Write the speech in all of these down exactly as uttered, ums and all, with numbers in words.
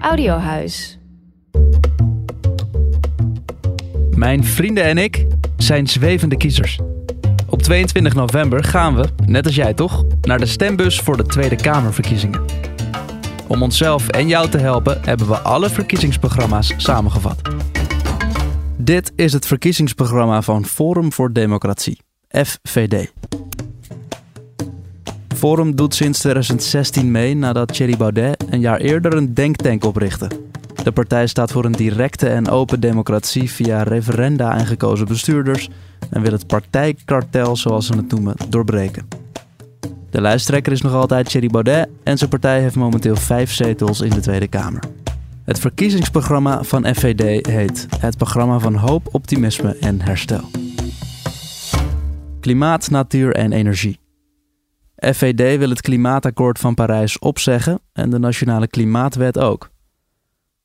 Audiohuis. Mijn vrienden en ik zijn zwevende kiezers. Op tweeëntwintig november gaan we, net als jij toch, naar de stembus voor de Tweede Kamerverkiezingen. Om onszelf en jou te helpen hebben we alle verkiezingsprogramma's samengevat. Dit is het verkiezingsprogramma van Forum voor Democratie, F V D. Forum doet sinds tweeduizend zestien mee nadat Thierry Baudet een jaar eerder een denktank oprichtte. De partij staat voor een directe en open democratie via referenda en gekozen bestuurders en wil het partijkartel, zoals ze het noemen, doorbreken. De lijsttrekker is nog altijd Thierry Baudet en zijn partij heeft momenteel vijf zetels in de Tweede Kamer. Het verkiezingsprogramma van F V D heet Het Programma van Hoop, Optimisme en Herstel. Klimaat, natuur en energie. F V D wil het Klimaatakkoord van Parijs opzeggen en de Nationale Klimaatwet ook.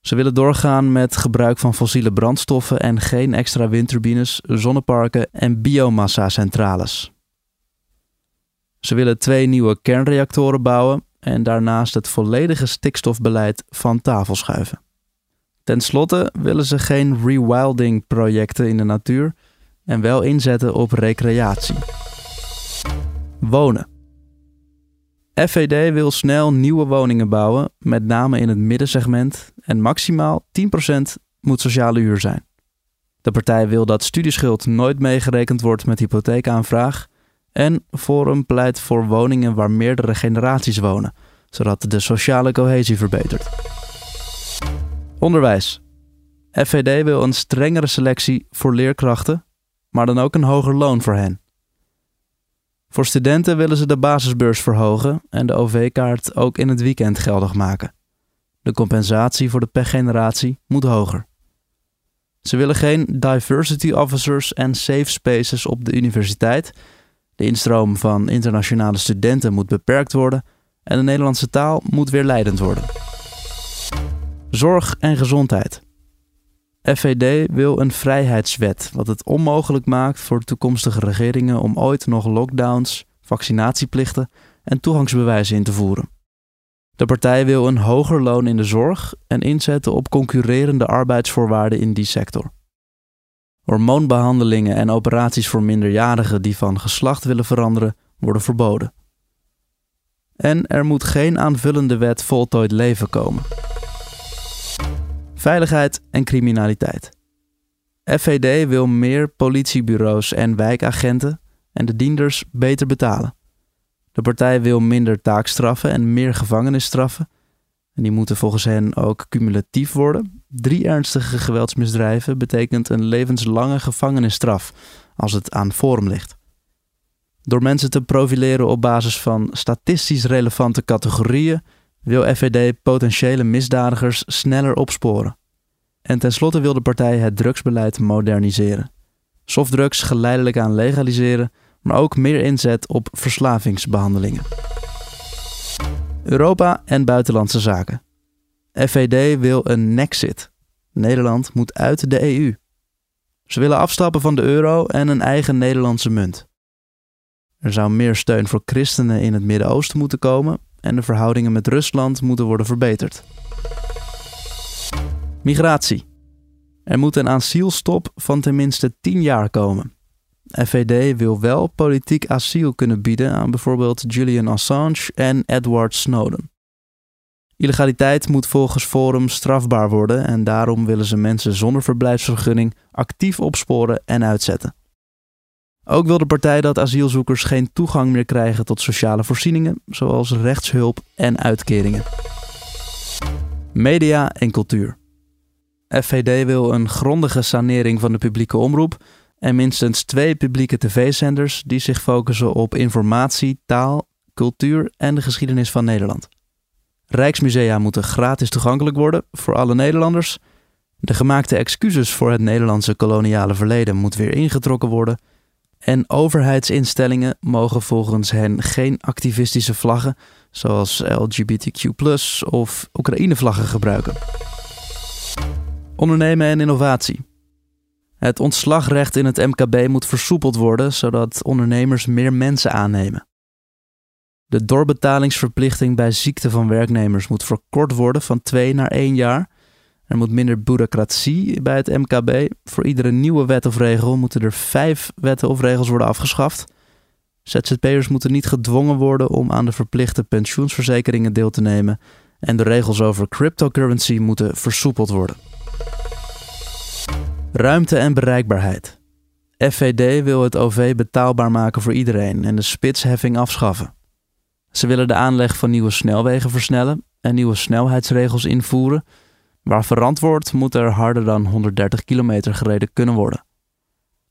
Ze willen doorgaan met gebruik van fossiele brandstoffen en geen extra windturbines, zonneparken en biomassa-centrales. Ze willen twee nieuwe kernreactoren bouwen en daarnaast het volledige stikstofbeleid van tafel schuiven. Ten slotte willen ze geen rewilding-projecten in de natuur en wel inzetten op recreatie. Wonen. F V D wil snel nieuwe woningen bouwen, met name in het middensegment, en maximaal tien procent moet sociale huur zijn. De partij wil dat studieschuld nooit meegerekend wordt met hypotheekaanvraag en Forum pleit voor woningen waar meerdere generaties wonen, zodat de sociale cohesie verbetert. Onderwijs. F V D wil een strengere selectie voor leerkrachten, maar dan ook een hoger loon voor hen. Voor studenten willen ze de basisbeurs verhogen en de O V-kaart ook in het weekend geldig maken. De compensatie voor de pechgeneratie moet hoger. Ze willen geen diversity officers en safe spaces op de universiteit. De instroom van internationale studenten moet beperkt worden en de Nederlandse taal moet weer leidend worden. Zorg en gezondheid. F V D wil een vrijheidswet, wat het onmogelijk maakt voor toekomstige regeringen om ooit nog lockdowns, vaccinatieplichten en toegangsbewijzen in te voeren. De partij wil een hoger loon in de zorg en inzetten op concurrerende arbeidsvoorwaarden in die sector. Hormoonbehandelingen en operaties voor minderjarigen die van geslacht willen veranderen, worden verboden. En er moet geen aanvullende wet voltooid leven komen. Veiligheid en criminaliteit. F V D wil meer politiebureaus en wijkagenten en de dienders beter betalen. De partij wil minder taakstraffen en meer gevangenisstraffen. En die moeten volgens hen ook cumulatief worden. Drie ernstige geweldsmisdrijven betekent een levenslange gevangenisstraf als het aan Forum ligt. Door mensen te profileren op basis van statistisch relevante categorieën wil F V D potentiële misdadigers sneller opsporen. En tenslotte wil de partij het drugsbeleid moderniseren. Softdrugs geleidelijk aan legaliseren, maar ook meer inzet op verslavingsbehandelingen. Europa en buitenlandse zaken. F V D wil een nexit. Nederland moet uit de E U. Ze willen afstappen van de euro en een eigen Nederlandse munt. Er zou meer steun voor christenen in het Midden-Oosten moeten komen en de verhoudingen met Rusland moeten worden verbeterd. Migratie. Er moet een asielstop van tenminste tien jaar komen. F V D wil wel politiek asiel kunnen bieden aan bijvoorbeeld Julian Assange en Edward Snowden. Illegaliteit moet volgens Forum strafbaar worden en daarom willen ze mensen zonder verblijfsvergunning actief opsporen en uitzetten. Ook wil de partij dat asielzoekers geen toegang meer krijgen tot sociale voorzieningen, zoals rechtshulp en uitkeringen. Media en cultuur. F V D wil een grondige sanering van de publieke omroep en minstens twee publieke tv-zenders die zich focussen op informatie, taal, cultuur en de geschiedenis van Nederland. Rijksmusea moeten gratis toegankelijk worden voor alle Nederlanders. De gemaakte excuses voor het Nederlandse koloniale verleden moet weer ingetrokken worden. En overheidsinstellingen mogen volgens hen geen activistische vlaggen, zoals L G B T Q plus, of Oekraïne-vlaggen gebruiken. Ondernemen en innovatie. Het ontslagrecht in het M K B moet versoepeld worden, zodat ondernemers meer mensen aannemen. De doorbetalingsverplichting bij ziekte van werknemers moet verkort worden van twee naar één jaar. Er moet minder bureaucratie bij het M K B. Voor iedere nieuwe wet of regel moeten er vijf wetten of regels worden afgeschaft. Z Z P'ers moeten niet gedwongen worden om aan de verplichte pensioensverzekeringen deel te nemen. En de regels over cryptocurrency moeten versoepeld worden. Ruimte en bereikbaarheid. F V D wil het O V betaalbaar maken voor iedereen en de spitsheffing afschaffen. Ze willen de aanleg van nieuwe snelwegen versnellen en nieuwe snelheidsregels invoeren. Waar verantwoord moet er harder dan honderddertig kilometer gereden kunnen worden.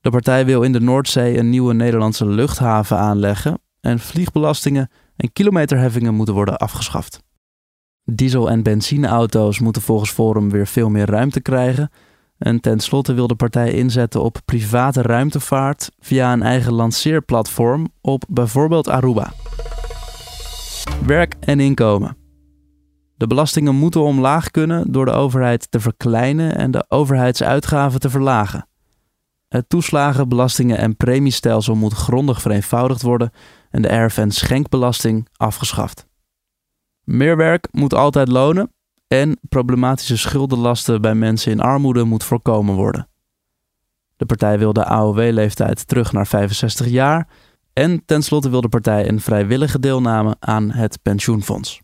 De partij wil in de Noordzee een nieuwe Nederlandse luchthaven aanleggen en vliegbelastingen en kilometerheffingen moeten worden afgeschaft. Diesel- en benzineauto's moeten volgens Forum weer veel meer ruimte krijgen. En tenslotte wil de partij inzetten op private ruimtevaart via een eigen lanceerplatform op bijvoorbeeld Aruba. Werk en inkomen. De belastingen moeten omlaag kunnen door de overheid te verkleinen en de overheidsuitgaven te verlagen. Het toeslagen-, belastingen- en premiestelsel moet grondig vereenvoudigd worden en de erf- en schenkbelasting afgeschaft. Meer werk moet altijd lonen en problematische schuldenlasten bij mensen in armoede moet voorkomen worden. De partij wil de A O W-leeftijd terug naar vijfenzestig jaar en tenslotte wil de partij een vrijwillige deelname aan het pensioenfonds.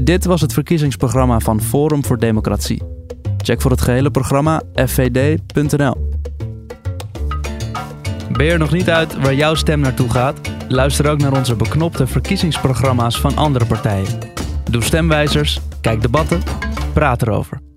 Dit was het verkiezingsprogramma van Forum voor Democratie. Check voor het gehele programma f v d punt n l. Ben je er nog niet uit waar jouw stem naartoe gaat? Luister ook naar onze beknopte verkiezingsprogramma's van andere partijen. Doe stemwijzers, kijk debatten, praat erover.